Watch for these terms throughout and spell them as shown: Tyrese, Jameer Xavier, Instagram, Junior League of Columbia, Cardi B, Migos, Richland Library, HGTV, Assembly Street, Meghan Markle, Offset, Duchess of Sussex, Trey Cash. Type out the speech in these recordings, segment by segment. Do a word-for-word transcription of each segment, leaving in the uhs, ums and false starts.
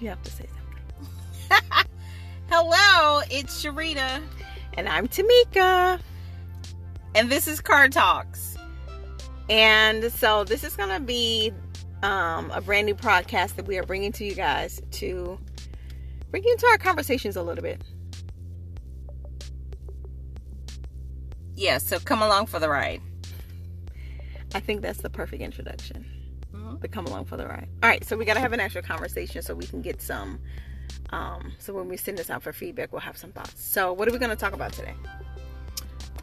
you have to say something. Hello, it's Sharita. And I'm Tamika. And this is Car Talks. And so this is going to be um, a brand new podcast that we are bringing to you guys to bring you into our conversations a little bit. Yeah, so come along for the ride. I think that's the perfect introduction. Mm-hmm. But come along for the ride. All right, so we got to have an actual conversation so we can get some. Um, so when we send this out for feedback, we'll have some thoughts. So what are we going to talk about today?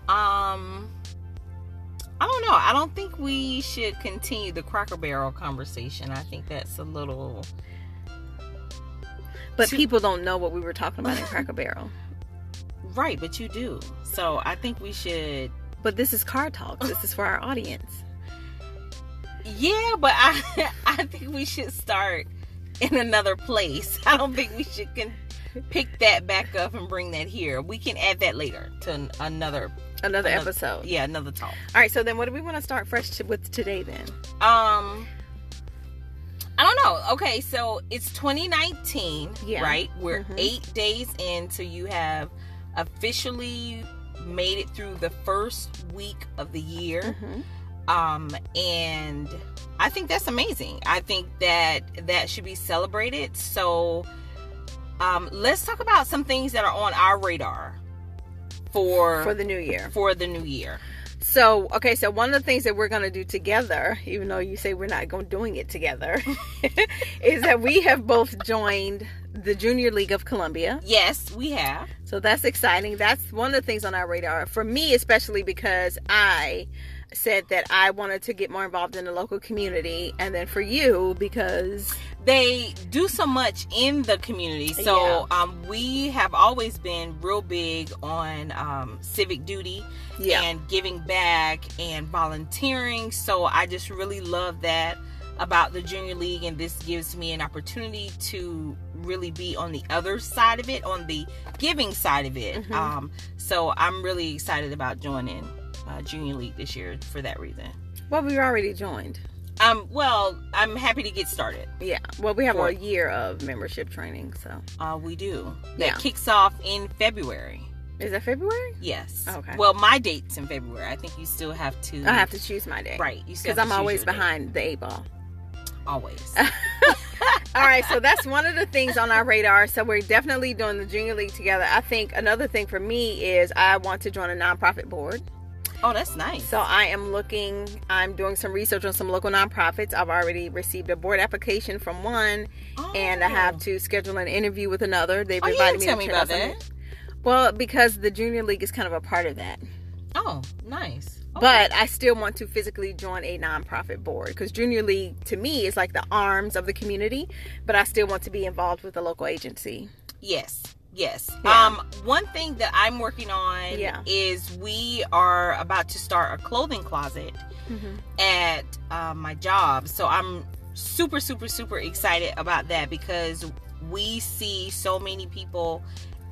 Um, I don't know. I don't think we should continue the Cracker Barrel conversation. I think that's a little... But too... people don't know what we were talking about in Cracker Barrel. Right, but you do. So I think we should... But this is Car Talk. This is for our audience. Yeah, but I I think we should start in another place. I don't think we should can pick that back up and bring that here. We can add that later to another another, another episode. Yeah, another talk. All right, so then what do we want to start fresh to, with today then? Um I don't know. Okay, so it's twenty nineteen, yeah. Right? We're mm-hmm. eight days in, so you have officially made it through the first week of the year. Mm-hmm. Um, and I think that's amazing. I think that that should be celebrated. So, um, let's talk about some things that are on our radar for, for the new year, for the new year. So, okay. So one of the things that we're going to do together, even though you say we're not going doing it together, is that we have both joined the Junior League of Columbia. Yes, we have. So that's exciting. That's one of the things on our radar for me, especially because I said that I wanted to get more involved in the local community, and then for you because they do so much in the community. So yeah. um, we have always been real big on um, civic duty yeah. and giving back and volunteering. So I just really love that about the Junior League, and this gives me an opportunity to really be on the other side of it, on the giving side of it. Mm-hmm. Um, so I'm really excited about joining Uh, Junior League this year for that reason. Well, we already joined. Um, well, I'm happy to get started. Yeah. Well, we have for, a year of membership training, so. Uh, we do. That yeah. kicks off in February. Is that February? Yes. Okay. Well, my date's in February. I think you still have to. I have to choose my date. Right. You still because I'm always behind the eight ball. Always. All right, so that's one of the things on our radar. So we're definitely doing the Junior League together. I think another thing for me is I want to join a nonprofit board. Oh, that's nice. So I am looking, I'm doing some research on some local nonprofits. I've already received a board application from one, oh. and I have to schedule an interview with another. They've oh, invited me to tell me about that. Something. Well, because the Junior League is kind of a part of that. Oh, nice. Okay. But I still want to physically join a nonprofit board because Junior League, to me, is like the arms of the community, but I still want to be involved with a local agency. Yes. Yes. Yeah. Um, one thing that I'm working on yeah. is we are about to start a clothing closet mm-hmm. at uh, my job. So I'm super, super, super excited about that because we see so many people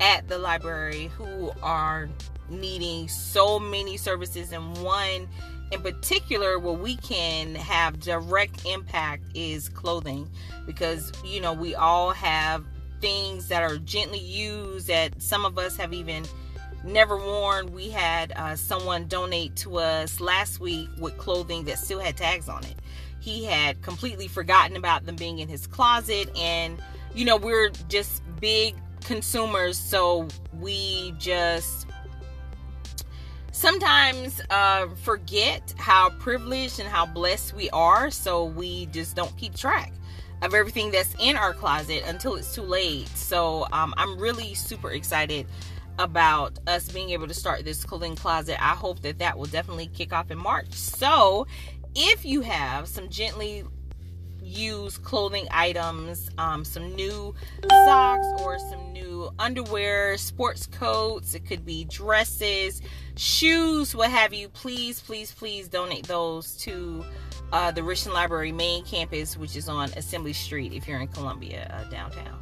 at the library who are needing so many services. And one in particular where we can have direct impact is clothing because, you know, we all have things that are gently used that some of us have even never worn. We had uh, someone donate to us last week with clothing that still had tags on it. He had completely forgotten about them being in his closet, and you know, we're just big consumers, so we just sometimes uh, forget how privileged and how blessed we are, so we just don't keep track of everything that's in our closet until it's too late. So um, I'm really super excited about us being able to start this clothing closet. I hope that that will definitely kick off in March. So if you have some gently used clothing items, um, some new socks or some new underwear, sports coats, it could be dresses, shoes, what have you, please, please, please donate those to Uh, the Richland Library main campus, which is on Assembly Street if you're in Columbia uh, downtown.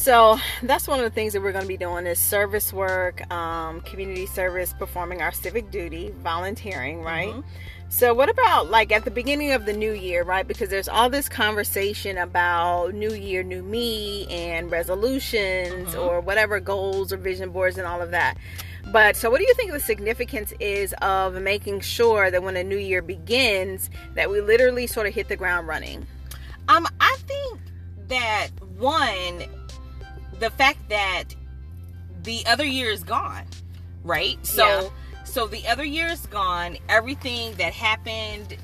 So that's one of the things that we're going to be doing is service work, um, community service, performing our civic duty, volunteering, right? Mm-hmm. So what about like at the beginning of the new year, right? Because there's all this conversation about new year, new me and resolutions mm-hmm. or whatever goals or vision boards and all of that. But so what do you think the significance is of making sure that when a new year begins that we literally sort of hit the ground running? Um, I think that one, the fact that the other year is gone, right? So yeah. So the other year is gone. Everything that happened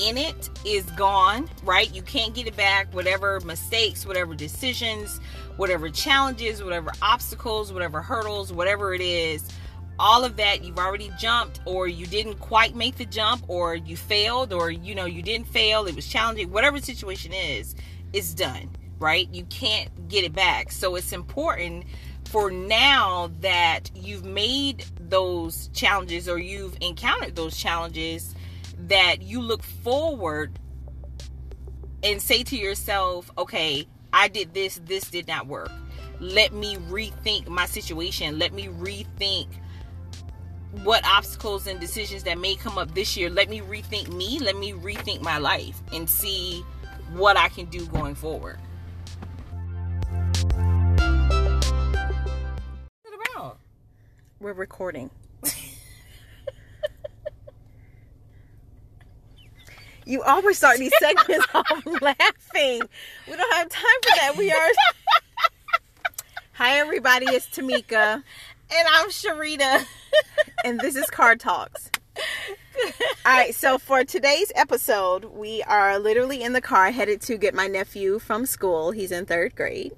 in it is gone, right? You can't get it back. Whatever mistakes, whatever decisions, whatever challenges, whatever obstacles, whatever hurdles, whatever it is, all of that you've already jumped, or you didn't quite make the jump, or you failed, or you know, you didn't fail. It was challenging. Whatever the situation is, it's done, right? You can't get it back. So it's important for now that you've made those challenges or you've encountered those challenges, that you look forward and say to yourself, okay, I did this, this did not work. Let me rethink my situation. Let me rethink what obstacles and decisions that may come up this year. Let me rethink me. Let me rethink my life and see what I can do going forward. We're recording. You always start these segments off laughing. We don't have time for that. We are. Hi, everybody. It's Tamika. And I'm Sharita. And this is Car Talks. All right. So for today's episode, we are literally in the car headed to get my nephew from school. He's in third grade.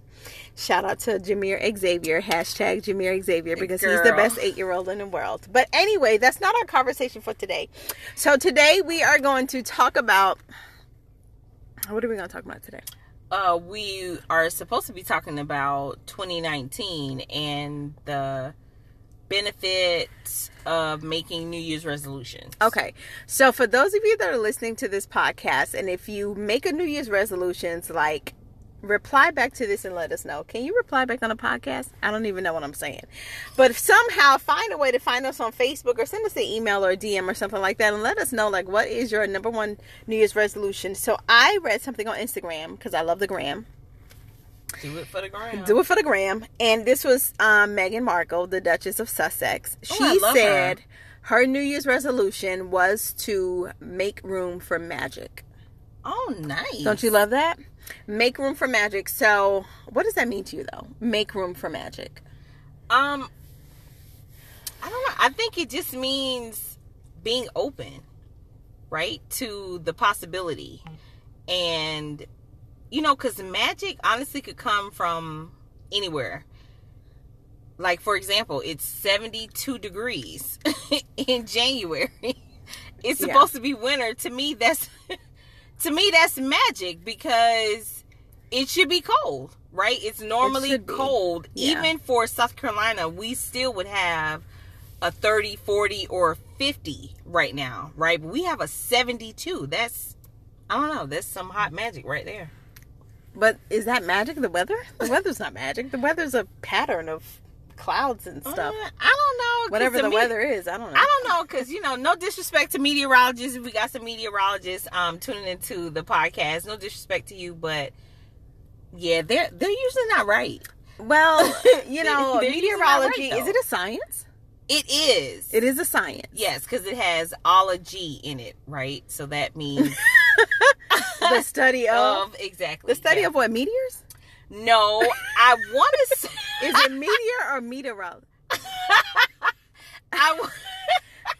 Shout out to Jameer Xavier, hashtag Jameer Xavier, because Girl. He's the best eight-year-old in the world. But anyway, that's not our conversation for today. So today we are going to talk about, what are we going to talk about today? Uh, we are supposed to be talking about twenty nineteen and the benefits of making New Year's resolutions. Okay. So for those of you that are listening to this podcast, and if you make a New Year's resolutions, like, reply back to this and let us know. Can you reply back on a podcast? I don't even know what I'm saying. But somehow find a way to find us on Facebook or send us an email or a D M or something like that and let us know, like, what is your number one New Year's resolution? So I read something on Instagram because I love the gram. Do it for the gram. Do it for the gram. And this was um, Meghan Markle, the Duchess of Sussex. She oh, I love said her. her New Year's resolution was to make room for magic. Oh, nice. Don't you love that? Make room for magic. So, what does that mean to you, though? Make room for magic. Um, I don't know. I think it just means being open, right, to the possibility. And, you know, because magic honestly could come from anywhere. Like, for example, it's seventy-two degrees in January. It's supposed yeah. to be winter. To me, that's... To me, that's magic because it should be cold, right? It's normally it cold. Yeah. Even for South Carolina, we still would have a thirty, forty, or fifty right now, right? But we have a seventy-two. That's, I don't know, that's some hot magic right there. But is that magic, the weather? The weather's not magic. The weather's a pattern of clouds and stuff. Uh, I don't know. Whatever the, the weather is, I don't know. I don't know because, you know, no disrespect to meteorologists. We got some meteorologists um, tuning into the podcast. No disrespect to you, but yeah, they're they're usually not right. Well, you know, meteorology, right, is it a science? It is. It is a science. Yes, because it has ology in it, right? So that means the study of, of exactly the study yeah. of what, meteors? No, I want to say... Is it meteor or meteorology? I, w-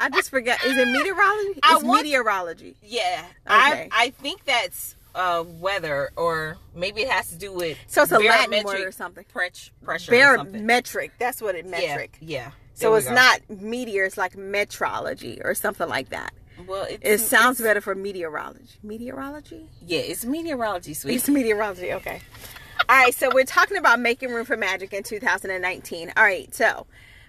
I just forgot. Is it meteorology? It's want- meteorology. Yeah. Okay. I I think that's uh, weather, or maybe it has to do with... So it's a Latin word or something. Pre- pressure Bar- or something. Metric. That's what it metric. Yeah. yeah. So it's go. not meteor. It's like metrology or something like that. Well, it's, It sounds it's, better for meteorology. Meteorology? Yeah, it's meteorology, sweetie. It's meteorology. Okay. All right, so we're talking about making room for magic in two thousand nineteen. All right, so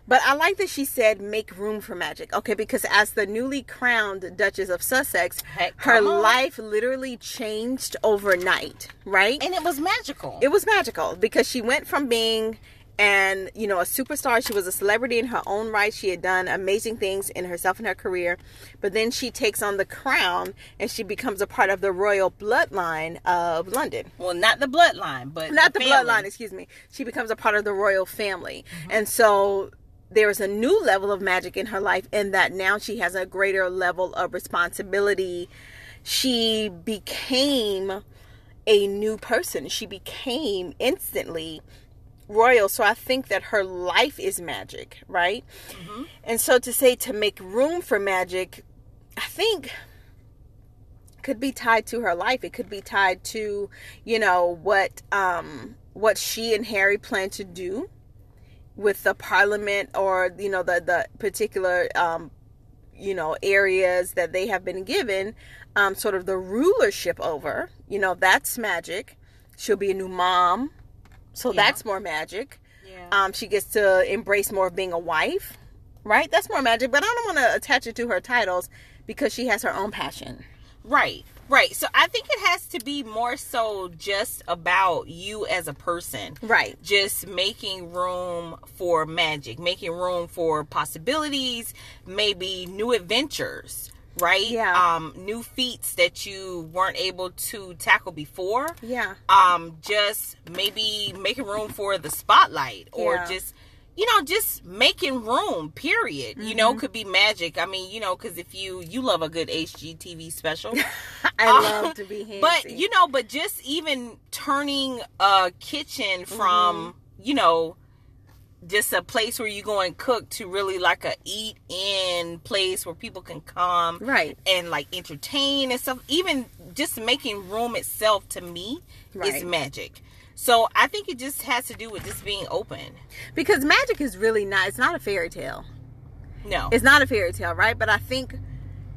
But I like that she said make room for magic. Okay, because as the newly crowned Duchess of Sussex, Heck, her on. life literally changed overnight, right? And it was magical. It was magical because she went from being and, you know, a superstar. She was a celebrity in her own right. She had done amazing things in herself and her career. But then she takes on the crown and she becomes a part of the royal bloodline of London. Well, not the bloodline, but Not the, the bloodline, excuse me. She becomes a part of the royal family. Mm-hmm. And so there is a new level of magic in her life in that now she has a greater level of responsibility. She became a new person. She became instantly royal. So I think that her life is magic, right? Mm-hmm. And so to say to make room for magic, I think could be tied to her life. It could be tied to, you know, what um what she and Harry plan to do with the parliament, or, you know, the the particular um you know, areas that they have been given um sort of the rulership over. You know, that's magic. She'll be a new mom. So yeah. That's more magic. Yeah. Um, she gets to embrace more of being a wife, right? That's more magic. But I don't want to attach it to her titles because she has her own passion. Right, right. So I think it has to be more so just about you as a person. Right. Just making room for magic, making room for possibilities, maybe new adventures. Right? Yeah. Um, new feats that you weren't able to tackle before. Yeah. Um, just maybe making room for the spotlight, or yeah. just, you know, just making room, period. Mm-hmm. You know, could be magic. I mean, you know, because if you, you love a good H G T V special. I um, love to be handsy. But, you know, but just even turning a kitchen from, mm-hmm. you know, just a place where you go and cook to really like a eat-in place where people can come, right, and like entertain and stuff. Even just making room itself, to me, right, is magic. So I think it just has to do with just being open. Because magic is really not, it's not a fairy tale. No. It's not a fairy tale, right? But I think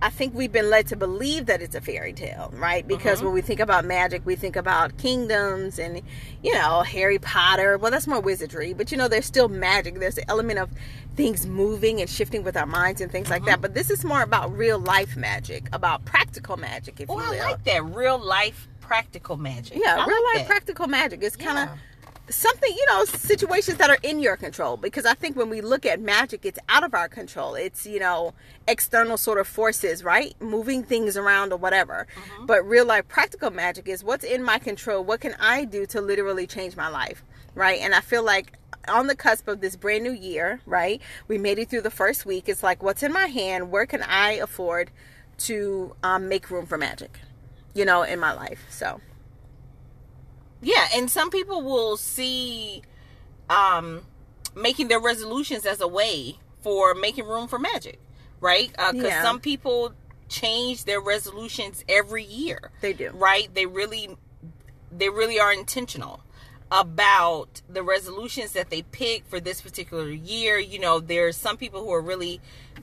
I think we've been led to believe that it's a fairy tale, right? Because mm-hmm. when we think about magic, we think about kingdoms and, you know, Harry Potter. Well, that's more wizardry. But, you know, there's still magic. There's an element of things moving and shifting with our minds and things mm-hmm. like that. But this is more about real life magic, about practical magic, if oh, you will. Oh, I like that. Real life practical magic. Yeah, I real like life that. practical magic. It's kind of... Yeah. Something, you know, situations that are in your control. Because I think when we look at magic, it's out of our control. It's, you know, external sort of forces, right? Moving things around or whatever. Mm-hmm. But real life practical magic is what's in my control. What can I do to literally change my life, right? And I feel like on the cusp of this brand new year, right? We made it through the first week. It's like, what's in my hand? Where can I afford to um, make room for magic, you know, in my life? So... Yeah, and some people will see um, making their resolutions as a way for making room for magic, right? Because uh, yeah. some people change their resolutions every year. They do, right? They really, they really are intentional about the resolutions that they pick for this particular year. You know, there's some people who are really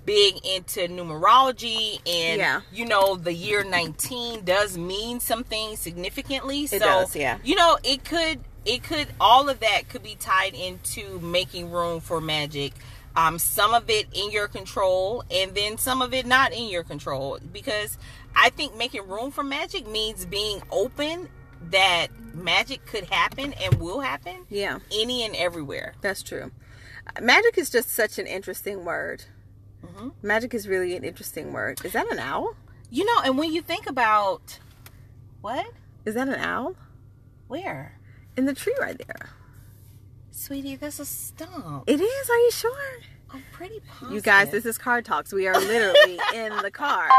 big into numerology, and yeah. you know, the year nineteen does mean something significantly. It so does, yeah. you know, it could it could all of that could be tied into making room for magic. Um, some of it in your control, and then some of it not in your control. Because I think making room for magic means being open that magic could happen and will happen. Yeah. Any and everywhere. That's true. Magic is just such an interesting word. Mm-hmm. Magic is really an interesting word. Is that an owl? You know, and when you think about... What? Is that an owl? Where? In the tree right there. Sweetie, that's a stump. It is? Are you sure? I'm pretty positive. You guys, this is Car Talks. We are literally in the car.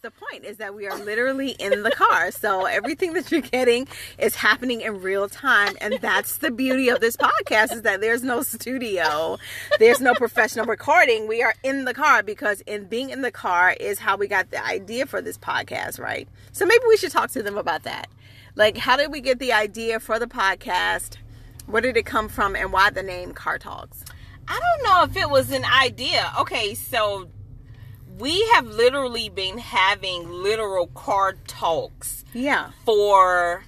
The point is that we are literally in the car, so everything that you're getting is happening in real time, and that's the beauty of this podcast, is that there's no studio, there's no professional recording. We are in the car, because in being in the car is how we got the idea for this podcast, right? So maybe we should talk to them about that. Like, how did we get the idea for the podcast? Where did it come from, and why the name Car Talks? I don't know if it was an idea. Okay, so we have literally been having literal car talks. Yeah. For,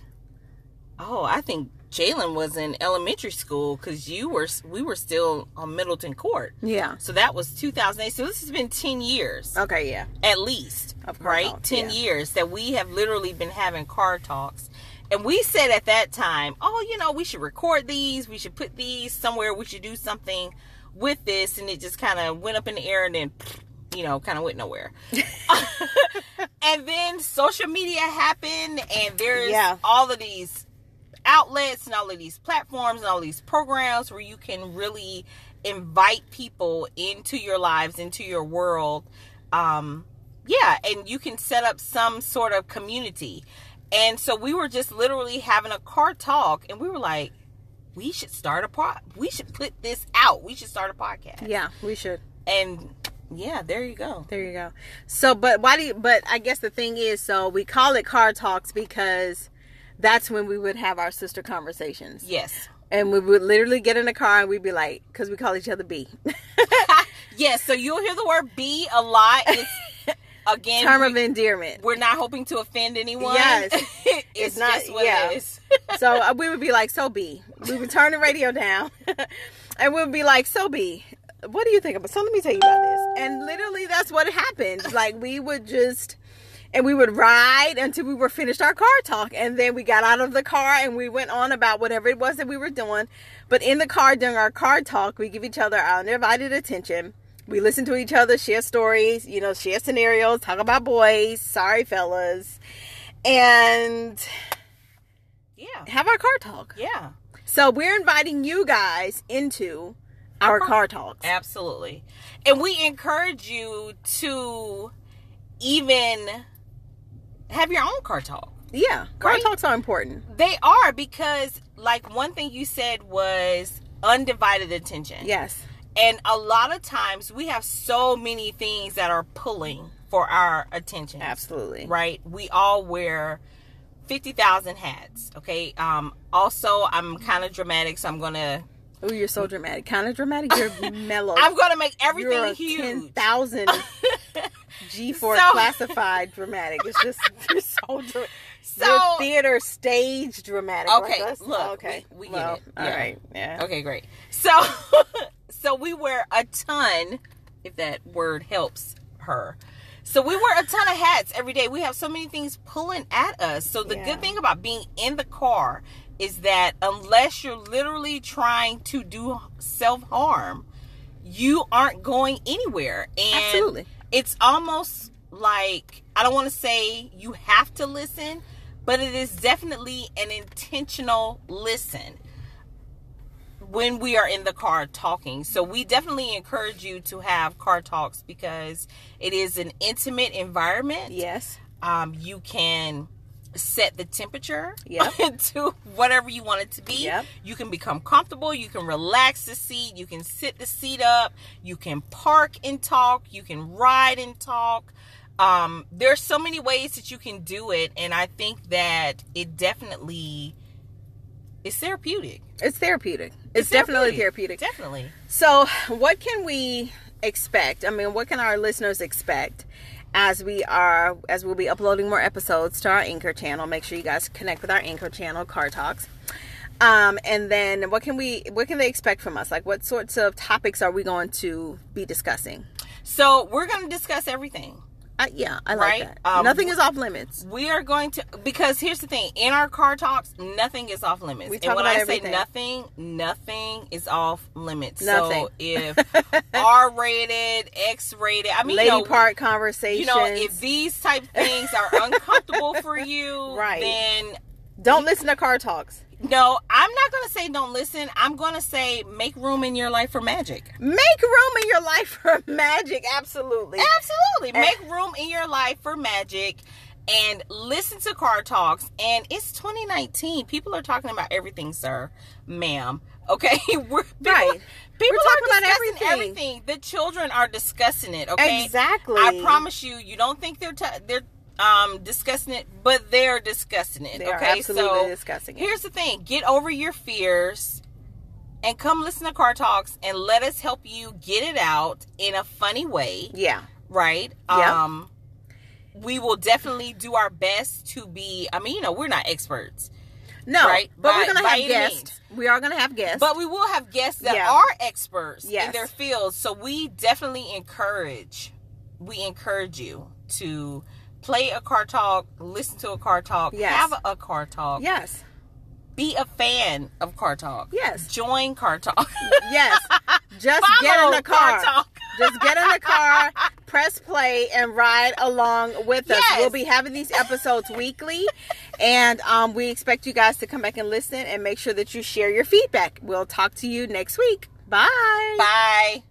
oh, I think Jalen was in elementary school, because you were we were still on Middleton Court. Yeah. So that was two thousand eight. So this has been ten years. Okay, yeah. At least, of right? Talks, ten yeah. years that we have literally been having car talks. And we said at that time, oh, you know, we should record these. We should put these somewhere. We should do something with this. And it just kind of went up in the air and then, you know, kind of went nowhere. And then social media happened. And there's yeah. all of these outlets and all of these platforms and all these programs where you can really invite people into your lives, into your world. Um, yeah, and you can set up some sort of community. And so we were just literally having a car talk, and we were like, we should start a pod. We should put this out. We should start a podcast. Yeah, we should. And yeah, there you go. There you go. So, but why do you, but I guess the thing is, so we call it car talks because that's when we would have our sister conversations. Yes. And we would literally get in the car and we'd be like, because we call each other B. Yes. So you'll hear the word B a lot. It's, again, term of we, endearment. We're not hoping to offend anyone. Yes. it's, it's not just what yeah. it is. So uh, we would be like, so B. We would turn the radio down and we would be like, so B, what do you think about? So let me tell you about this. And literally that's what happened. Like we would just, and we would ride until we were finished our car talk. And then we got out of the car and we went on about whatever it was that we were doing. But in the car during our car talk, we give each other our undivided attention. We listen to each other, share stories, you know, share scenarios, talk about boys, sorry fellas, and yeah, have our car talk. Yeah. So we're inviting you guys into our, our car, car talks. Absolutely. And we encourage you to even have your own car talk. Yeah. Car right? talks are important. They are, because like one thing you said was undivided attention. Yes. And a lot of times we have so many things that are pulling for our attention. Absolutely. Right? We all wear fifty thousand hats. Okay. Um, also, I'm kind of dramatic, so I'm going to. Oh, you're so dramatic. Kind of dramatic. You're mellow. I'm going to make everything you're huge. ten thousand G four so... classified dramatic. It's just, you're so dramatic. So, you're theater stage dramatic. Okay. Right? Look. Okay. We, we get well, it. All yeah. right. Yeah. Okay, great. So. So we wear a ton, if that word helps her. So we wear a ton of hats every day. We have so many things pulling at us. So the yeah. good thing about being in the car is that unless you're literally trying to do self-harm, you aren't going anywhere. And absolutely. It's almost like, I don't want to say you have to listen, but it is definitely an intentional listen when we are in the car talking. So we definitely encourage you to have car talks because it is an intimate environment. Yes. Um, you can set the temperature yep. to whatever you want it to be. Yep. You can become comfortable. You can relax the seat. You can sit the seat up. You can park and talk. You can ride and talk. Um, there are so many ways that you can do it. And I think that it definitely is therapeutic. It's therapeutic. It's, it's definitely therapeutic. Definitely. So what can we expect? I mean, what can our listeners expect as we are, as we'll be uploading more episodes to our Anchor channel? Make sure you guys connect with our Anchor channel, Car Talks. Um, and then what can we, what can they expect from us? Like what sorts of topics are we going to be discussing? So we're going to discuss everything. Uh, yeah, I like right? that. Um, nothing is off limits. We are going to, because here's the thing, in our car talks, nothing is off limits. We talk and when about I everything. Say nothing, nothing is off limits. Nothing. So if R-rated, X-rated, I mean, lady you know, part conversations. You know, if these type things are uncomfortable for you, right. then don't listen to car talks. No, I'm not going to say don't listen. I'm going to say make room in your life for magic. Make room in your life for magic. Absolutely. Absolutely. And make room in your life for magic and listen to car talks. And it's twenty nineteen. People are talking about everything, sir, ma'am. Okay? We're, people, right. People We're talking are discussing about everything. everything. The children are discussing it. Okay? Exactly. I promise you, you don't think they're... T- they're Um, discussing it, but they're discussing it. They okay, are absolutely so discussing it. Here's the thing: get over your fears and come listen to Car Talks, and let us help you get it out in a funny way. Yeah, right. Yeah. Um, we will definitely do our best to be. I mean, you know, we're not experts. No, right? But by, we're going to have guests. Means. We are going to have guests. But we will have guests that yeah. are experts yes. in their fields. So we definitely encourage, we encourage you to play a car talk, listen to a car talk, yes. have a car talk. Yes. Be a fan of car talk. Yes. Join car talk. Yes. Just Follow get in the car. car talk. Just get in the car, press play, and ride along with us. Yes. We'll be having these episodes weekly, and um, we expect you guys to come back and listen and make sure that you share your feedback. We'll talk to you next week. Bye. Bye.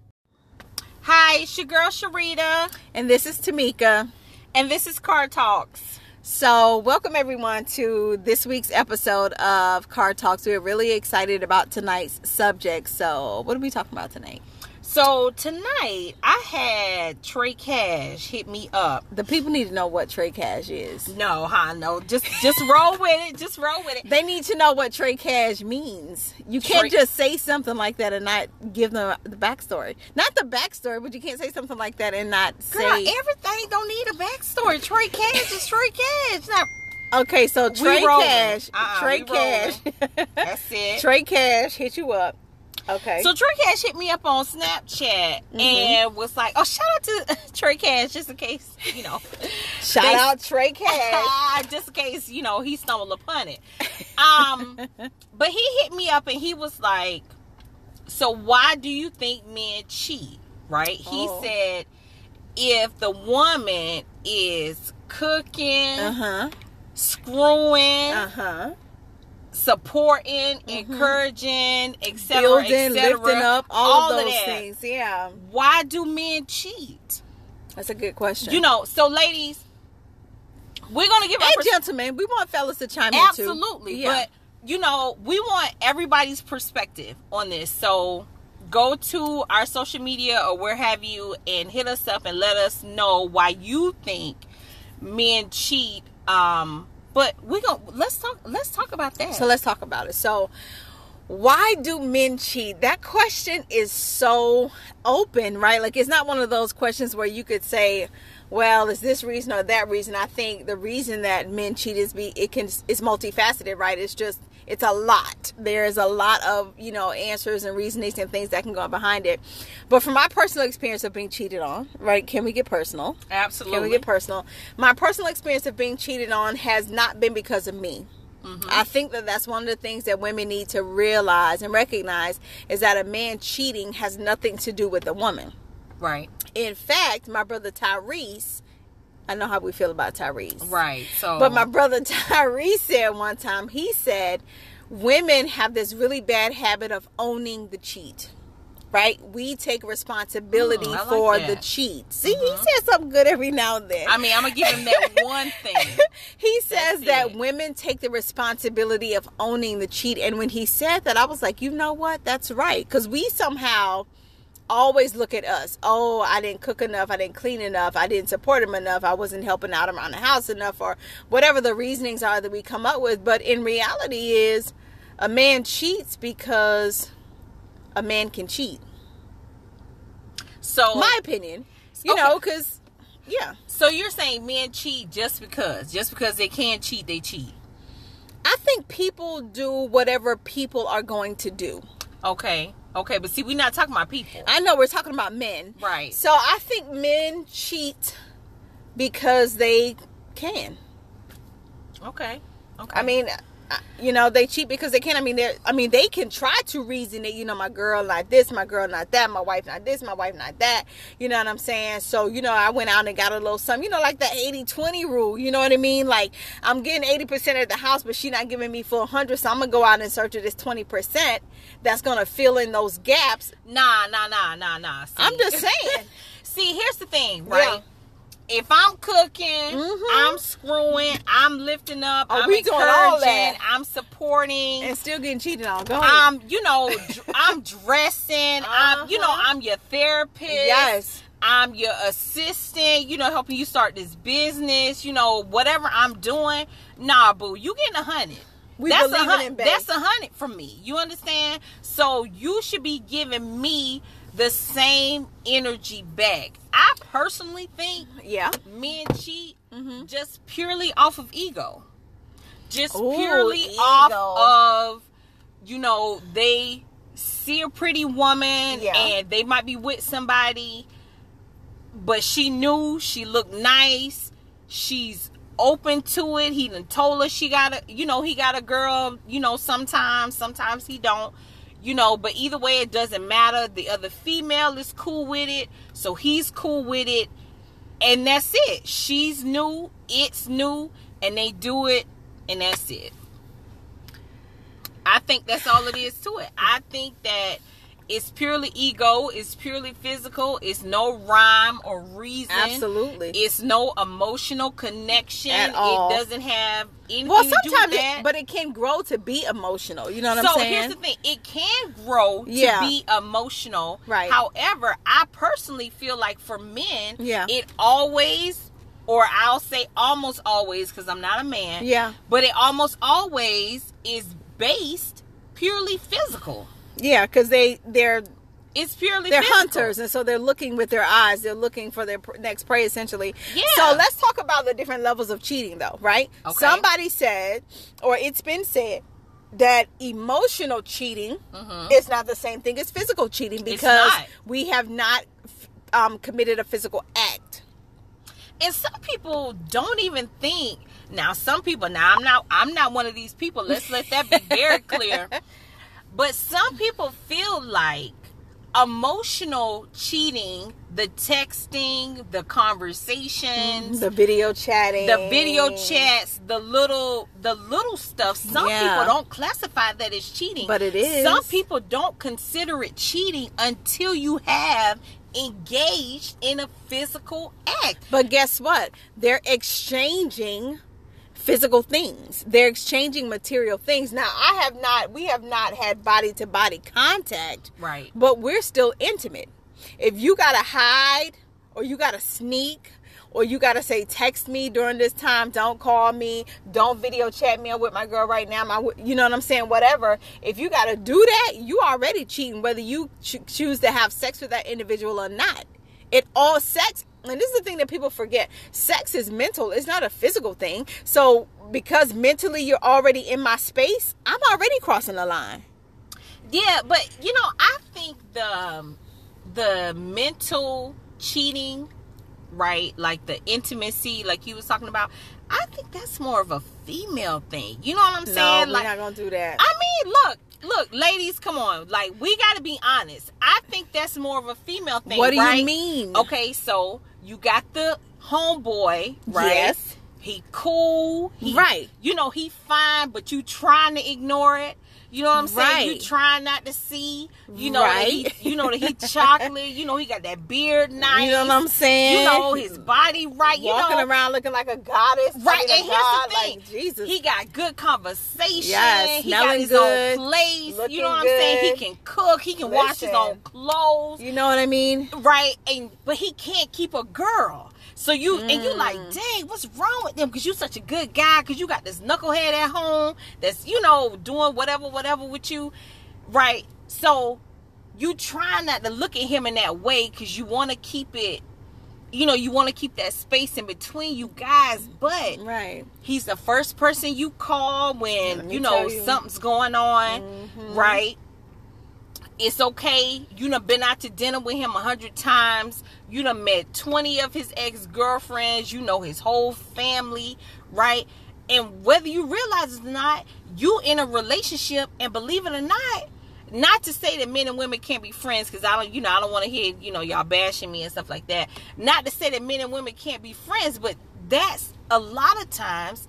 Hi, it's your girl, Sharita. And this is Tamika. And this is Car Talks. So, welcome everyone to this week's episode of Car Talks. We're really excited about tonight's subject. So, what are we talking about tonight? So, tonight, I had Trey Cash hit me up. The people need to know what Trey Cash is. No, I know. Just just roll with it. Just roll with it. They need to know what Trey Cash means. You can't Trey- just say something like that and not give them the backstory. Not the backstory, but you can't say something like that and not Girl, say... Girl, everything don't need a backstory. Trey Cash is Trey Cash. Not... Okay, so Trey Cash. Uh-uh, Trey Cash. That's it. Trey Cash hit you up. Okay. So Trey Cash hit me up on Snapchat mm-hmm. and was like, oh, shout out to Trey Cash just in case, you know. shout they, out Trey Cash. just in case, you know, he stumbled upon it. Um, but he hit me up and he was like, so why do you think men cheat? Right? He oh. said, if the woman is cooking, uh-huh. screwing, uh-huh. supporting, mm-hmm. encouraging, et cetera, building, et cetera, lifting up, all, all of those of things. Yeah. Why do men cheat? That's a good question. You know, so ladies, we're gonna give. Hey, pers- gentlemen, we want fellas to chime Absolutely, in too. Absolutely, yeah. But you know, we want everybody's perspective on this. So go to our social media or where have you, and hit us up and let us know why you think men cheat. Um. But we gonna let's talk. Let's talk about that. So let's talk about it. So, why do men cheat? That question is so open, right? Like it's not one of those questions where you could say, "Well, is this reason or that reason?" I think the reason that men cheat is be it can it's multifaceted, right? It's just it's a lot. There is a lot of you know answers and reasonings and things that can go behind it. But from my personal experience of being cheated on, right? Can we get personal? Absolutely. Can we get personal? My personal experience of being cheated on has not been because of me. Mm-hmm. I think that that's one of the things that women need to realize and recognize is that a man cheating has nothing to do with a woman. Right. In fact, my brother Tyrese, I know how we feel about Tyrese. Right. So, but my brother Tyrese said one time, he said, women have this really bad habit of owning the cheat. Right? We take responsibility mm, like for that. the cheat. See, mm-hmm. he says something good every now and then. I mean, I'm going to give him that one thing. He says That's that it. women take the responsibility of owning the cheat. And when he said that, I was like, you know what? That's right. Because we somehow always look at us. Oh, I didn't cook enough. I didn't clean enough. I didn't support him enough. I wasn't helping out around the house enough. Or whatever the reasonings are that we come up with. But in reality is, a man cheats because... a man can cheat. So my opinion, you okay. know, because yeah. So you're saying men cheat just because, just because they can cheat, they cheat. I think people do whatever people are going to do. Okay, okay, but see, we're not talking about people. I know we're talking about men, right? So I think men cheat because they can. Okay. Okay. I mean. You know, they cheat because they can't. I mean, they I mean, they can try to reason that, you know, my girl not this, my girl not that, my wife not this, my wife not that. You know what I'm saying? So, you know, I went out and got a little something, you know, like the eighty twenty rule. You know what I mean? Like, I'm getting eighty percent of the house, but she not giving me full one hundred, so I'm going to go out and search for this twenty percent that's going to fill in those gaps. Nah, nah, nah, nah, nah. See. I'm just saying. See, here's the thing, right? Yeah. If I'm cooking, mm-hmm. I'm screwing, I'm lifting up, oh, I'm encouraging, I'm supporting. And still getting cheated on. Go ahead. I'm, you know, I'm dressing. Uh-huh. I'm, you know, I'm your therapist. Yes. I'm your assistant, you know, helping you start this business, you know, whatever I'm doing. Nah, boo, you getting a hundred. We that's believe a hundred, in babe. That's a hundred from me. You understand? So you should be giving me the same energy back. I personally think yeah. men cheat mm-hmm. just purely off of ego. just Ooh, purely ego. off of, you know, they see a pretty woman yeah. and they might be with somebody, but she knew she looked nice. She's open to it. He done told her she got a, you know, he got a girl, you know, sometimes, sometimes he don't, you know, but either way, it doesn't matter. The other female is cool with it. So he's cool with it. And that's it. She's new. It's new. And they do it. And that's it. I think that's all it is to it. I think that it's purely ego. It's purely physical. It's no rhyme or reason. Absolutely. It's no emotional connection. At all. It doesn't have anything well, sometimes to do with that. It, but it can grow to be emotional. You know what so I'm saying? So here's the thing. It can grow yeah. to be emotional. Right. However, I personally feel like for men, yeah. it always, or I'll say almost always, because I'm not a man. Yeah. But it almost always is based purely physical. Yeah, because they they're it's purely they're physical. Hunters, and so they're looking with their eyes. They're looking for their pr- next prey, essentially. Yeah. So let's talk about the different levels of cheating, though, right? Okay. Somebody said, or it's been said, that emotional cheating mm-hmm. is not the same thing as physical cheating because we have not um, committed a physical act. And some people don't even think. Now, some people. Now, I'm not. I'm not one of these people. Let's let that be very clear. But some people feel like emotional cheating, the texting, the conversations, the video chatting, the video chats, the little, the little stuff. Some yeah. people don't classify that as cheating, but it is. Some people don't consider it cheating until you have engaged in a physical act. But guess what? They're exchanging physical things. They're exchanging material things. Now, I have not, we have not had body to body contact. Right. But we're still intimate. If you gotta hide or you gotta sneak or you gotta say, text me during this time, don't call me, don't video chat me, I'm with my girl right now, my, you know what I'm saying, whatever. If you gotta do that, you already cheating, whether you ch- choose to have sex with that individual or not. It all sex. And this is the thing that people forget. Sex is mental. It's not a physical thing. So because mentally you're already in my space, I'm already crossing the line. Yeah, but, you know, I think the the mental cheating, right, like the intimacy, like you was talking about, I think that's more of a female thing. You know what I'm saying? No, we're like, not going to do that. I mean, look. Look, ladies, come on. Like, we got to be honest. I think that's more of a female thing, What do right? you mean? Okay, so you got the homeboy, right? Yes. He cool. He, right. You know, he fine, but you trying to ignore it. You know what I'm saying? Right. You trying not to see. You know, right. That he, you know that he chocolate. You know, he got that beard nice. You know what I'm saying? You know, his body right. Walking you Walking know. around looking like a goddess. Right. And here's God, the thing. Like, Jesus. He got good conversation. Yes. He got his good, own place. Looking you know what good. I'm saying? He can cook. He can Listen. wash his own clothes. You know what I mean? Right. And But he can't keep a girl. So you, mm. and you like, dang, what's wrong with them? Because you such a good guy. Because you got this knucklehead at home that's, you know, doing whatever, whatever with you. Right? So you try not to look at him in that way because you want to keep it, you know, you want to keep that space in between you guys. But right. he's the first person you call when, you know, you. something's going on. Mm-hmm. Right? It's okay. You done been out to dinner with him a hundred times. You done met twenty of his ex-girlfriends. You know his whole family, right? And whether you realize it or not, you in a relationship. And believe it or not, not to say that men and women can't be friends, because I don't, you know, I don't want to hear, you know, y'all bashing me and stuff like that. Not to say that men and women can't be friends, but that's a lot of times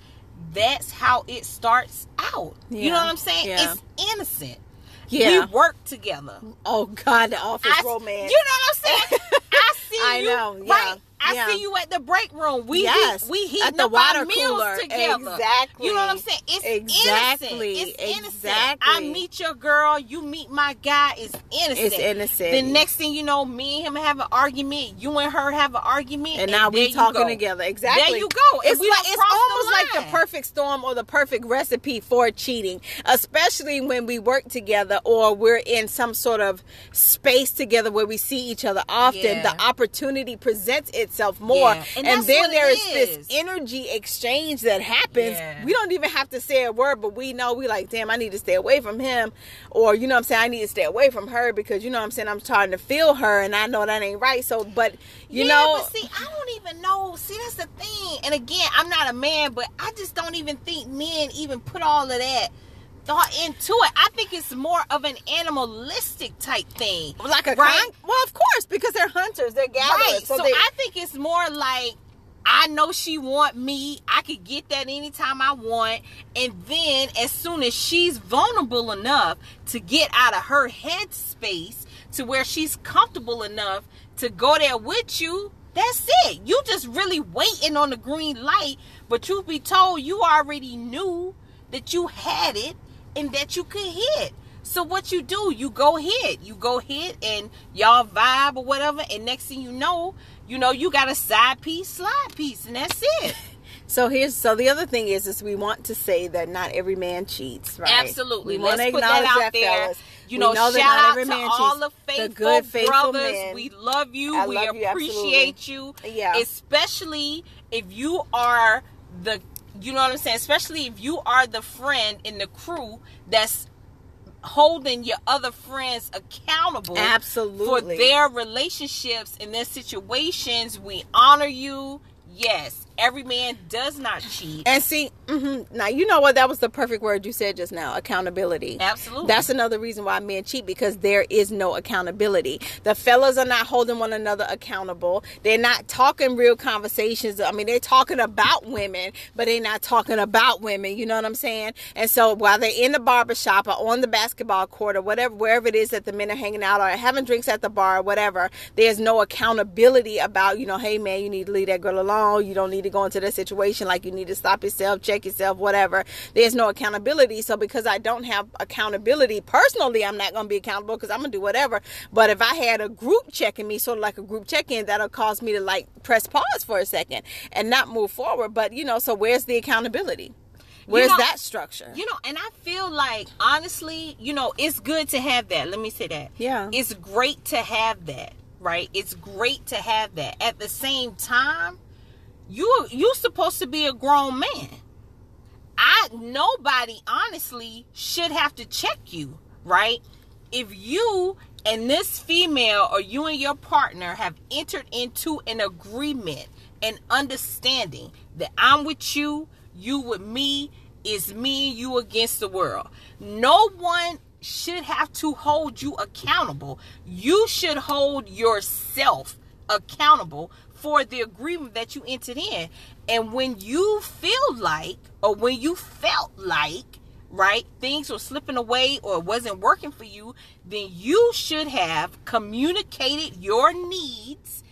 that's how it starts out. Yeah. You know what I'm saying? Yeah. It's innocent. Yeah. We work together. Oh, God, the office I, romance. You know what I'm saying? I see I you. I know, yeah. Right? I yeah. see you at the break room. We yes. heat, we heating at the up water our meals cooler. Together. Exactly. You know what I'm saying? It's exactly. innocent. It's innocent. Exactly. I meet your girl. You meet my guy. It's innocent. It's innocent. The next thing you know, me and him have an argument. You and her have an argument. And, and now we're talking together. Exactly. There you go. It's, like, it's almost like the perfect storm or the perfect recipe for cheating, especially when we work together or we're in some sort of space together where we see each other often. Yeah. The opportunity presents itself. itself more. Yeah. And, and then there is. is this energy exchange that happens. Yeah. We don't even have to say a word, but we know we like, damn, I need to stay away from him. Or, you know what I'm saying, I need to stay away from her because, you know what I'm saying, I'm starting to feel her and I know that ain't right. So, but, you yeah, know. But see, I don't even know. See, that's the thing. And again, I'm not a man, but I just don't even think men even put all of that thought into it. I think it's more of an animalistic type thing, like a right? con- well, of course, because they're hunters, they're gatherers. Right. So, so they- I think it's more like, I know she want me. I could get that anytime I want. And then as soon as she's vulnerable enough to get out of her head space to where she's comfortable enough to go there with you, that's it. You just really waiting on the green light. But truth be told, you already knew that you had it and that you could hit. So what you do, you go hit. You go hit and y'all vibe or whatever. And next thing you know, you know, you got a side piece, slide piece, and that's it. So here's so the other thing is is we want to say that not every man cheats, right? Absolutely. We Let's put that out that there. Fellas. You know, know shout out to man all cheats. the faithful, the good, faithful brothers. Men. We love you. I we love appreciate you, you. Yeah. Especially if you are the You know what I'm saying? Especially if you are the friend in the crew that's holding your other friends accountable. Absolutely. For their relationships and their situations. We honor you. Yes. Every man does not cheat. And see, mm-hmm, now, you know what? That was the perfect word you said just now. Accountability. Absolutely. That's another reason why men cheat, because there is no accountability. The fellas are not holding one another accountable. They're not talking real conversations. I mean, they're talking about women, but they're not talking about women. You know what I'm saying? And so while they're in the barbershop or on the basketball court or whatever, wherever it is that the men are hanging out or having drinks at the bar or whatever, there's no accountability about, you know, hey, man, you need to leave that girl alone. You don't need to go into that situation, like you need to stop yourself, check yourself, whatever. There's no accountability. So because I don't have accountability personally, I'm not going to be accountable because I'm going to do whatever. But if I had a group checking me, sort of like a group check-in, that'll cause me to like press pause for a second and not move forward. But you know, so where's the accountability? Where's you know, that structure? You know, and I feel like, honestly, you know, it's good to have that. Let me say that. Yeah. It's great to have that, right? It's great to have that. At the same time, You you supposed to be a grown man. I nobody honestly should have to check you, right? If you and this female or you and your partner have entered into an agreement and understanding that I'm with you, you with me, it's me, you against the world. No one should have to hold you accountable. You should hold yourself accountable for the agreement that you entered in. And when you feel like, or when you felt like, right, things were slipping away or it wasn't working for you, then you should have communicated your needs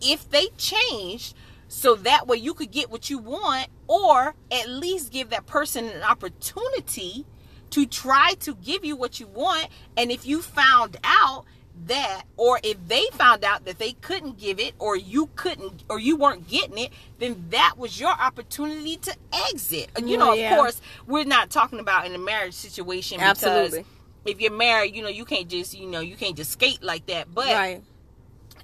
if they changed, so that way you could get what you want, or at least give that person an opportunity to try to give you what you want. And if you found out that, or if they found out that they couldn't give it, or you couldn't, or you weren't getting it, then that was your opportunity to exit. And you know, yeah. Of course, we're not talking about in a marriage situation, because absolutely, if you're married, you know, you can't just, you know, you can't just skate like that. But right,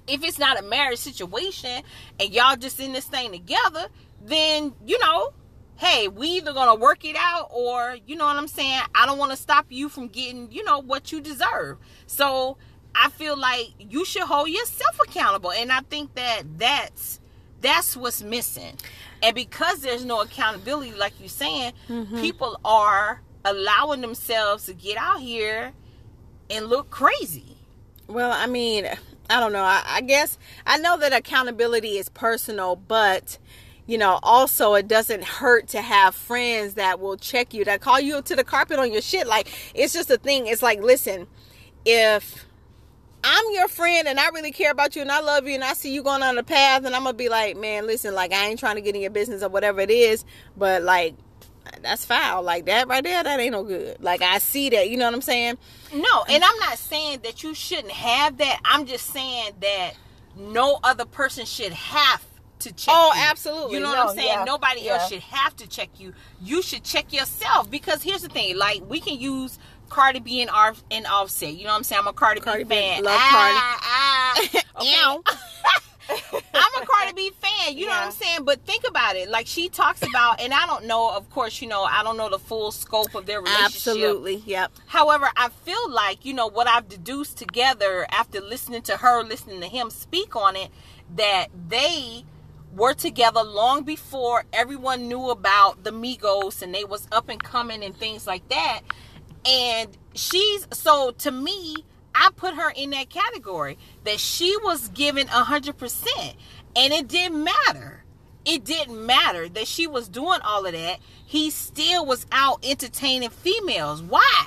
if it's not a marriage situation and y'all just in this thing together, then, you know, hey, we either gonna work it out, or, you know what I'm saying, I don't want to stop you from getting, you know, what you deserve. So I feel like you should hold yourself accountable. And I think that that's, that's what's missing. And because there's no accountability, like you're saying, mm-hmm, people are allowing themselves to get out here and look crazy. Well, I mean, I don't know. I, I guess I know that accountability is personal, but you know, also it doesn't hurt to have friends that will check you, that call you to the carpet on your shit. Like, it's just a thing. It's like, listen, if I'm your friend and I really care about you and I love you and I see you going on the path, and I'm going to be like, man, listen, like, I ain't trying to get in your business or whatever it is, but like, that's foul. Like, that right there, that ain't no good. Like, I see that. You know what I'm saying? No, and I'm not saying that you shouldn't have that. I'm just saying that no other person should have to check oh, you. Oh, absolutely. You know no, what I'm saying? Yeah, Nobody yeah. else should have to check you. You should check yourself, because here's the thing. Like, we can use Cardi B and, Off- and Offset. You know what I'm saying? I'm a Cardi, Cardi B fan. Love Cardi. Ah, ah. Okay. I'm a Cardi B fan, you yeah. know what I'm saying? But think about it. Like, she talks about, and I don't know, of course, you know, I don't know the full scope of their relationship. Absolutely, yep. However, I feel like, you know, what I've deduced together after listening to her, listening to him speak on it, that they were together long before everyone knew about the Migos, and they was up and coming and things like that. And she's, so to me, I put her in that category that she was given one hundred percent, and it didn't matter. It didn't matter that she was doing all of that. He still was out entertaining females. Why?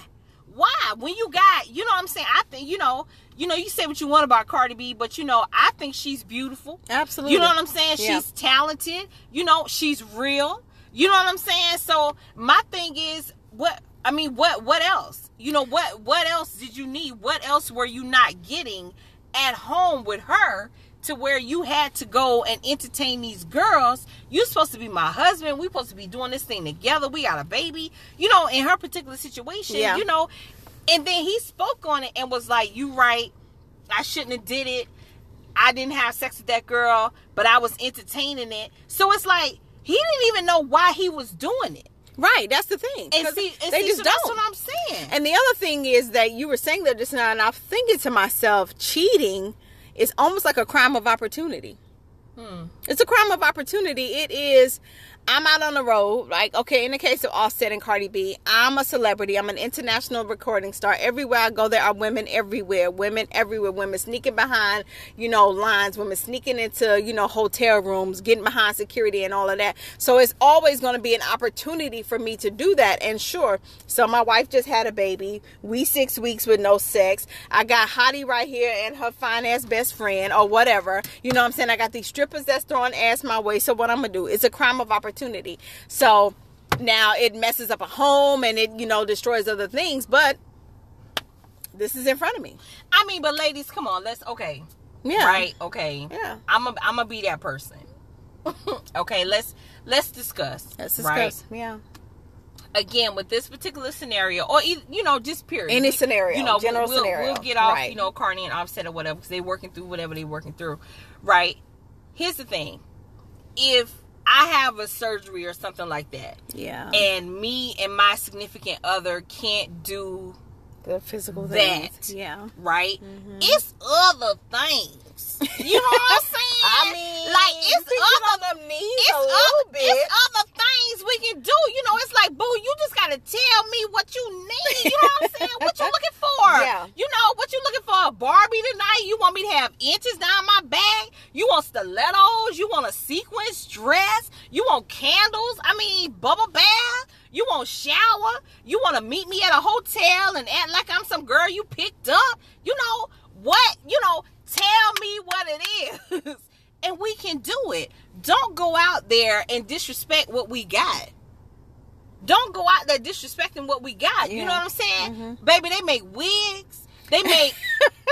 Why? When you got, you know what I'm saying? I think, you know, you know, you say what you want about Cardi B, but, you know, I think she's beautiful. Absolutely. You know what I'm saying? Yeah. She's talented. You know, she's real. You know what I'm saying? So my thing is, what, I mean, what, what else? You know, what, what else did you need? What else were you not getting at home with her to where you had to go and entertain these girls? You're supposed to be my husband. We're supposed to be doing this thing together. We got a baby. You know, in her particular situation, yeah. you know. And then he spoke on it and was like, you right. I shouldn't have did it. I didn't have sex with that girl, but I was entertaining it. So it's like, he didn't even know why he was doing it. Right, that's the thing. And see, and they see, just so don't. That's what I'm saying. And the other thing is that you were saying that just now, and I'm thinking to myself, cheating is almost like a crime of opportunity. Hmm. It's a crime of opportunity. It is. I'm out on the road, like, okay, in the case of Offset and Cardi B, I'm a celebrity. I'm an international recording star. Everywhere I go, there are women everywhere. Women everywhere. Women sneaking behind, you know, lines. Women sneaking into, you know, hotel rooms, getting behind security and all of that. So it's always going to be an opportunity for me to do that. And sure, so my wife just had a baby. We six weeks with no sex. I got Hottie right here and her fine-ass best friend or whatever. You know what I'm saying? I got these strippers that's throwing ass my way. So what I'm going to do? It's a crime of opportunity. Opportunity. So now it messes up a home and it, you know, destroys other things, but this is in front of me. I mean, but ladies, come on, let's, okay. Yeah. Right? Okay. Yeah. I'm a, I'm a be that person. Okay, let's, let's discuss. Let's discuss. Right? Yeah. Again, with this particular scenario, or, you know, just period. Any scenario. You know, general we'll, scenario. We'll get off, right. you know, Cardi and Offset or whatever, because they're working through whatever they're working through. Right? Here's the thing. If I have a surgery or something like that. Yeah. And me and my significant other can't do the physical that. Things. Yeah. Right? Mm-hmm. It's other things. You know what I'm saying? I mean, like, it's other them it's a other, bit. It's other things we can do. You know, it's like, boo, you just gotta tell me what you need. You know what I'm saying? What you looking for? Yeah. You know, what you looking for? A Barbie tonight? You want me to have inches down my back? You want stilettos? You want a sequence dress? You want candles? I mean, bubble bath? You want shower? You want to meet me at a hotel and act like I'm some girl you picked up? You know what? You know, tell me what it is. And we can do it. Don't go out there and disrespect what we got. Don't go out there disrespecting what we got. Yeah. You know what I'm saying? Mm-hmm. Baby, they make wigs. They make...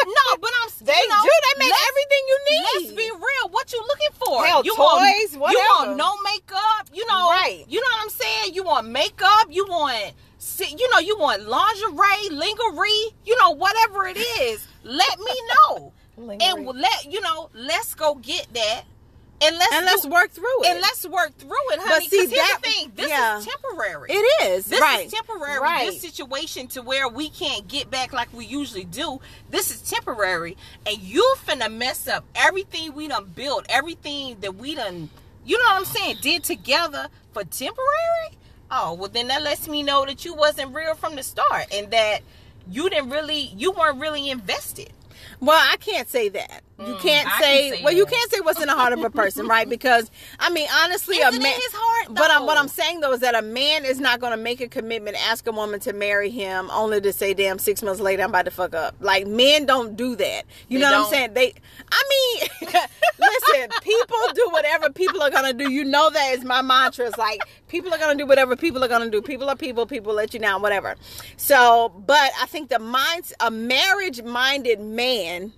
No, but I'm... They you know, do. They make everything you need. Let's be real. What you looking for? Hell, you toys, want, whatever. You want no makeup. You know, right. You know what I'm saying? You want makeup. You want... You know, you want lingerie, lingerie. You know, whatever it is. Let me know. Lingerie. And let... You know, let's go get that. And let's, and let's do, work through it. And let's work through it, honey. Because here's that, the thing. This yeah. is temporary. It is. This right. is temporary. Right. This situation to where we can't get back like we usually do. This is temporary. And you finna mess up everything we done built. Everything that we done, you know what I'm saying, did together for temporary? Oh, well then that lets me know that you wasn't real from the start. And that you didn't really, you weren't really invested. Well, I can't say that. You can't mm, say, can say well, that. You can't say what's in the heart of a person, right? Because, I mean, honestly, Isn't a man, his heart, but I'm, what I'm saying, though, is that a man is not going to make a commitment, ask a woman to marry him, only to say, damn, six months later, I'm about to fuck up. Like, men don't do that. You they know don't. What I'm saying? They, I mean, listen, people do whatever people are going to do. You know that is my mantra. It's like, people are going to do whatever people are going to do. People are people. People let you down, whatever. So, but I think the minds, a marriage-minded man,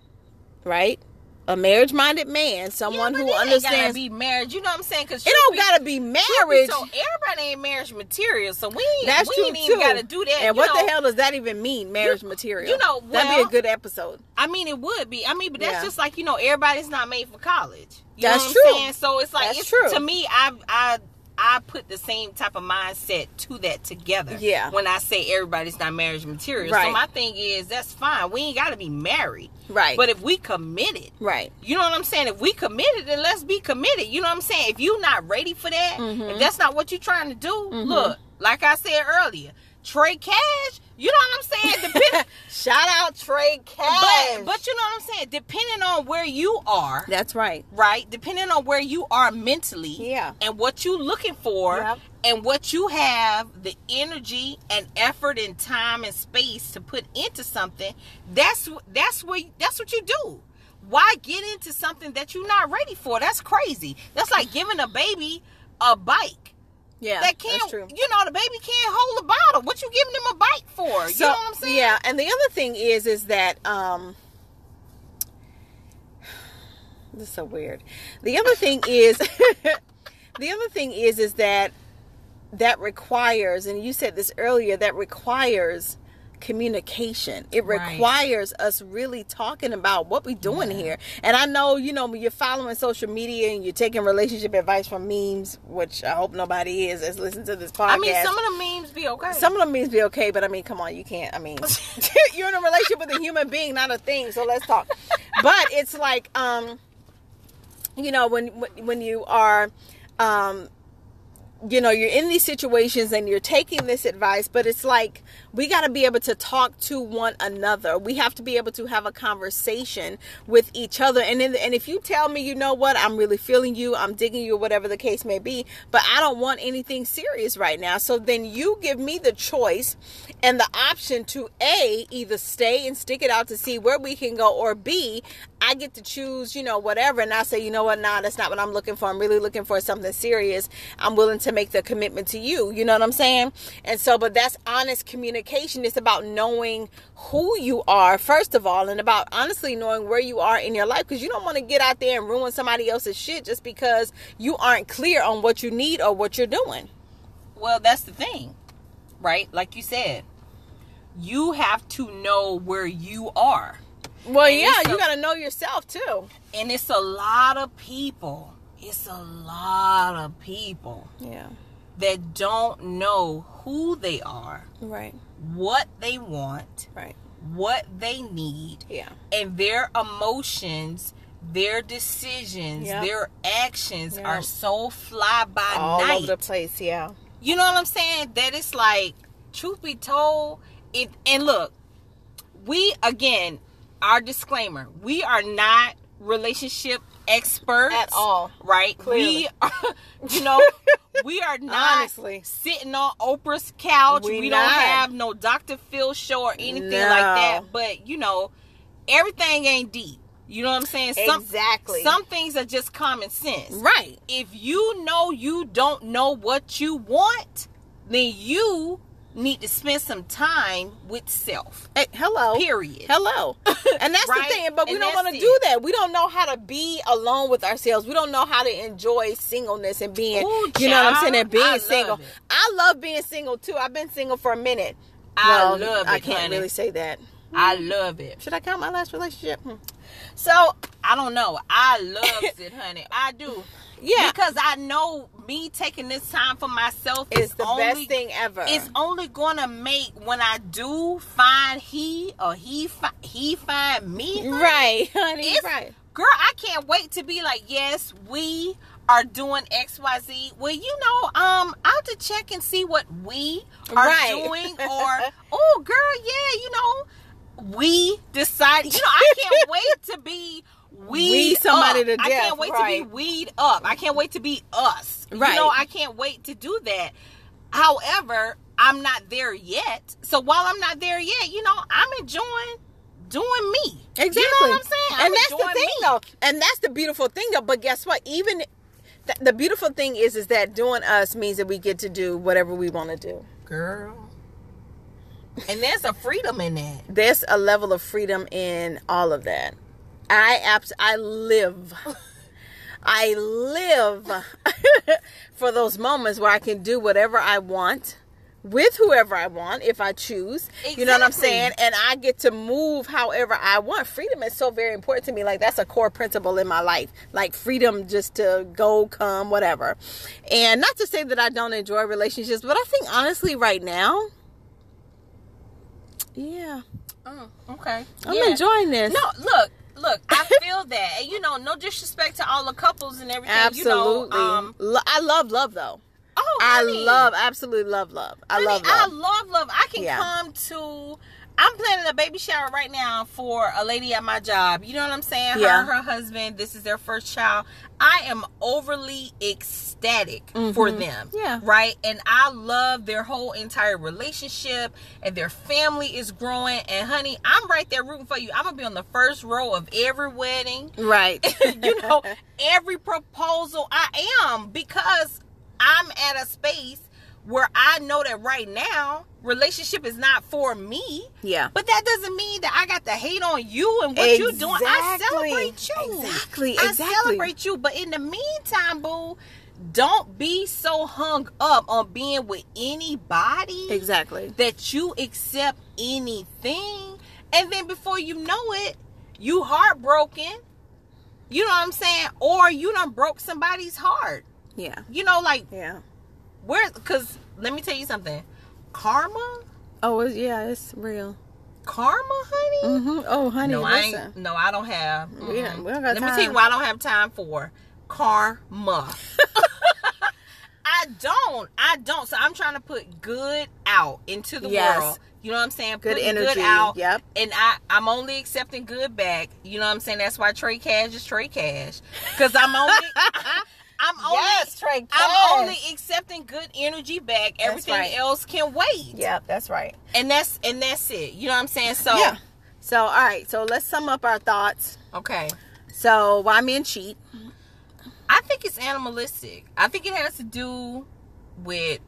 right, a marriage-minded man, someone yeah, who understands. Gotta be marriage, you know what I'm saying? Because it don't be, gotta be marriage. Be, so everybody ain't marriage material. So we that's we ain't even gotta do that. And what know? the hell does that even mean? Marriage you, material. You know, well, that'd be a good episode. I mean, it would be. I mean, but that's yeah. just like you know, everybody's not made for college. You that's know what true. I'm saying? So it's like that's it's true. To me. I I I put the same type of mindset to that together. Yeah. When I say everybody's not marriage material, right. So my thing is that's fine. We ain't gotta be married. Right. But if we committed. Right. You know what I'm saying? If we committed, then let's be committed. You know what I'm saying? If you're not ready for that, mm-hmm. if that's not what you're trying to do, mm-hmm. look, like I said earlier, Trey Cash, you know what I'm saying? Depending, shout out Trey Cash. But, but you know what I'm saying? Depending on where you are. That's right. Right? Depending on where you are mentally. Yeah. And what you're looking for. Yep. And what you have, the energy and effort and time and space to put into something, that's that's where that's what you do. Why get into something that you're not ready for? That's crazy. That's like giving a baby a bike. Yeah, that can't, that's true. You know, the baby can't hold a bottle. What you giving them a bike for? So, you know what I'm saying? Yeah, and the other thing is, is that, um, this is so weird. The other thing is, the other thing is, is that, that requires, and you said this earlier, that requires communication. It right. requires us really talking about what we're doing yeah. here. And I know, you know, you're following social media and you're taking relationship advice from memes, which I hope nobody is that's listening to this podcast. I mean, some of the memes be okay. Some of the memes be okay, but I mean, come on, you can't. I mean, you're in a relationship with a human being, not a thing. So let's talk. But it's like, um, you know, when when you are, um, you know, you're in these situations and you're taking this advice, but it's like we got to be able to talk to one another. We have to be able to have a conversation with each other. And then, and if you tell me, you know what, I'm really feeling you, I'm digging you, whatever the case may be, but I don't want anything serious right now. So then you give me the choice and the option to A, either stay and stick it out to see where we can go, or B, I get to choose, you know, whatever. And I say, you know what, nah, that's not what I'm looking for. I'm really looking for something serious. I'm willing to make the commitment to you. You know what I'm saying? And so, but that's honest communication. It's about knowing who you are, first of all, and about honestly knowing where you are in your life, because you don't want to get out there and ruin somebody else's shit just because you aren't clear on what you need or what you're doing. Well, that's the thing, right? Like you said, you have to know where you are. Well, and yeah, a, you got to know yourself, too. And it's a lot of people. It's a lot of people. Yeah. That don't know who they are. Right. What they want. Right. What they need. Yeah. And their emotions, their decisions, yep. their actions yep. are so fly by all night. All over the place, yeah. You know what I'm saying? That it's like, truth be told, it, and look, we, again... Our disclaimer, we are not relationship experts at all, right? Clearly. We are, you know, we are not honestly sitting on Oprah's couch. We, we don't have no Doctor Phil show or anything no. like that. But, you know, everything ain't deep. You know what I'm saying? Some, exactly. Some things are just common sense. Right. If you know you don't know what you want, then you... need to spend some time with self. Hey, hello. Period. Hello. And that's right? the thing. But we and don't want to do that. We don't know how to be alone with ourselves. We don't know how to enjoy singleness and being, Ooh, you know what I'm saying, and being I single. It. I love being single, too. I've been single for a minute. I well, love it, I can't honey. really say that. I love it. Should I count my last relationship? Hmm. So, I don't know. I love it, honey. I do. Yeah. Because I know me taking this time for myself is the only, best thing ever. It's only going to make when I do find he or he fi- he find me. Honey, right, honey. It's, right. Girl, I can't wait to be like, yes, we are doing X Y Z. Well, you know, um, I'll have to check and see what we are right. doing. Or, oh, girl, yeah, you know, we decided. You know, I can't wait to be... Weed, weed somebody up. to death. I can't wait right. to be weed up. I can't wait to be us. Right. You know, I can't wait to do that. However, I'm not there yet. So while I'm not there yet, you know, I'm enjoying doing me. Exactly. You know what I'm saying? I'm and that's the thing, me. though. And that's the beautiful thing, though. But guess what? Even th- the beautiful thing is, is that doing us means that we get to do whatever we want to do. Girl. And there's a freedom in that. There's a level of freedom in all of that. I abs- I live. I live for those moments where I can do whatever I want with whoever I want if I choose. Exactly. You know what I'm saying? And I get to move however I want. Freedom is so very important to me. Like, that's a core principle in my life. Like, freedom just to go, come, whatever. And not to say that I don't enjoy relationships, but I think honestly right now, yeah. Oh, okay. I'm yeah. enjoying this. No, look. Look, I feel that. And, you know, no disrespect to all the couples and everything. Absolutely. You know, um, Lo- I love love, though. Oh, honey. I love, absolutely love love. I honey, love love. I love love. I can yeah. come to, I'm planning a baby shower right now for a lady at my job. You know what I'm saying? Her yeah. and her husband, this is their first child. I am overly ecstatic mm-hmm. for them. Yeah. Right? And I love their whole entire relationship, and their family is growing. And honey, I'm right there rooting for you. I'm going to be on the first row of every wedding. Right. You know, every proposal. I am, because I'm at a space where I know that right now, relationship is not for me. Yeah. But that doesn't mean that I got to hate on you and what exactly. you're doing. I celebrate you. Exactly. Exactly. I celebrate you. But in the meantime, boo, don't be so hung up on being with anybody. Exactly. That you accept anything. And then before you know it, you heartbroken. You know what I'm saying? Or you done broke somebody's heart. Yeah. You know, like, yeah. Where, because let me tell you something. Karma? Oh, it's, yeah, it's real. Karma, honey? Mm-hmm. Oh, honey, no, listen. I ain't, no, I don't have. Mm-hmm. We don't, we don't got let time. me tell you what I don't have time for. Karma. I don't. I don't. So I'm trying to put good out into the yes. world. You know what I'm saying? Good Putting energy. Good out. Yep. And I, I'm only accepting good back. You know what I'm saying? That's why Trey Cash is Trey Cash. Because I'm only... I'm only, yes, Trey, I'm only accepting good energy back. Everything right. else can wait. Yeah, that's right. And that's and that's it. You know what I'm saying? So yeah. So all right. So let's sum up our thoughts. Okay. So why men cheat? I think it's animalistic. I think it has to do with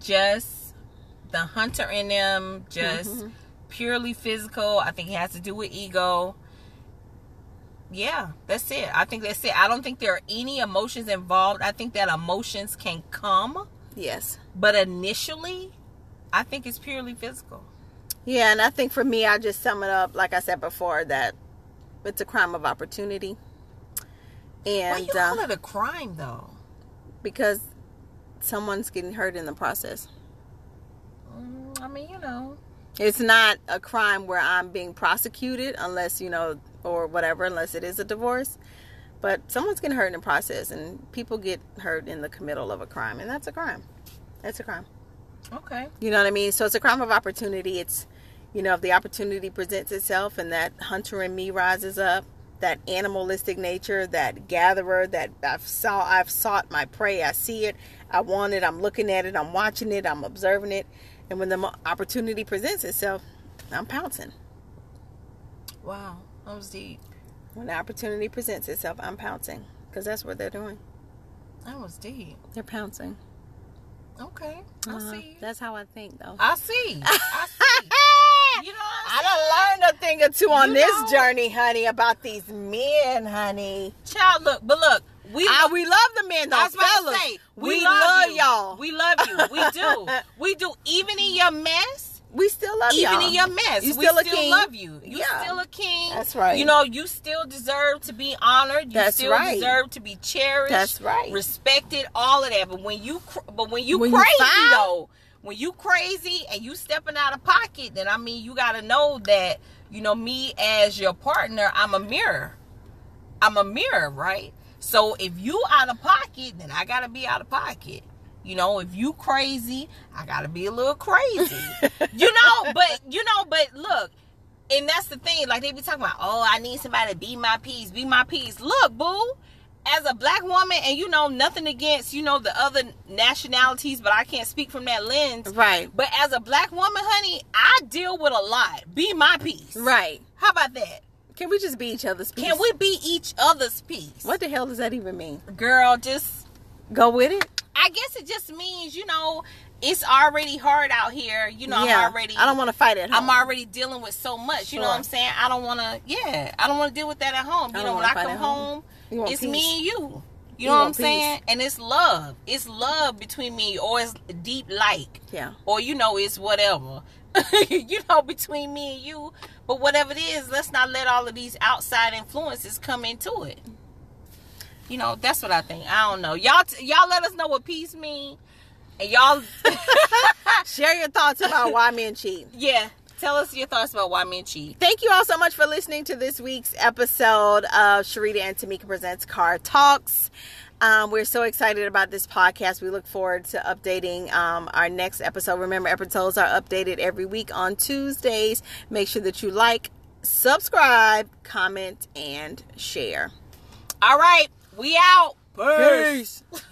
just the hunter in them, just mm-hmm. purely physical. I think it has to do with ego. Yeah, that's it. I think that's it. I don't think there are any emotions involved. I think that emotions can come. Yes. But initially, I think it's purely physical. Yeah, and I think for me, I just sum it up, like I said before, that it's a crime of opportunity. And, why you uh, call it a crime, though? Because someone's getting hurt in the process. Mm, I mean, you know. It's not a crime where I'm being prosecuted unless, you know... or whatever, unless it is a divorce. But someone's getting hurt in the process, and people get hurt in the committal of a crime, and that's a crime. That's a crime. Okay. You know what I mean? So it's a crime of opportunity. It's, you know, if the opportunity presents itself and that hunter in me rises up, that animalistic nature, that gatherer, that I've saw, I've sought my prey, I see it, I want it, I'm looking at it, I'm watching it, I'm observing it, and when the opportunity presents itself, I'm pouncing. Wow. That was deep. When the opportunity presents itself, I'm pouncing. Because that's what they're doing. That was deep. They're pouncing. Okay. I uh-huh. see. That's how I think, though. I see. I see. You know what I done learned a thing or two on you this know? journey, honey, about these men, honey. Child, look. But look. We love, I, we love the men, though. I was about fellas. to say. We, we love, love y'all. We love you. We do. We do. Even in your mess. We still love you. Even y'all. in your mess, you we still, still love you. You yeah. still a king. That's right. You know, you still deserve to be honored. You That's still right. deserve to be cherished. That's right. Respected, all of that. But when you, but when you when crazy you fight, though, when you crazy and you stepping out of pocket, then I mean, you gotta know that, you know, me as your partner, I'm a mirror. I'm a mirror, right? So if you out of pocket, then I gotta be out of pocket. You know, if you crazy, I gotta be a little crazy. You know, but, you know, but look, and that's the thing. Like, they be talking about, oh, I need somebody to be my peace, be my peace. Look, boo, as a black woman, and, you know, nothing against, you know, the other nationalities, but I can't speak from that lens. Right. But as a black woman, honey, I deal with a lot. Be my peace. Right. How about that? Can we just be each other's peace? Can we be each other's peace? What the hell does that even mean? Girl, just... go with it. I guess it just means, you know, it's already hard out here. You know, yeah, I'm already... I don't want to fight at home. I'm already dealing with so much. Sure. You know what I'm saying? I don't want to... Yeah. I don't want to deal with that at home. You know, when I come home, home it's peace. me and you. You, you know what I'm peace. saying? And it's love. It's love between me, or it's deep like. Yeah. Or, you know, it's whatever. You know, between me and you. But whatever it is, let's not let all of these outside influences come into it. You know, that's what I think. I don't know. Y'all t- y'all let us know what peace means. And y'all... Share your thoughts about why men cheat. Yeah. Tell us your thoughts about why men cheat. Thank you all so much for listening to this week's episode of Sharita and Tamika Presents Car Talks. Um, we're so excited about this podcast. We look forward to updating um, our next episode. Remember, episodes are updated every week on Tuesdays. Make sure that you like, subscribe, comment, and share. All right. We out. Peace. Peace.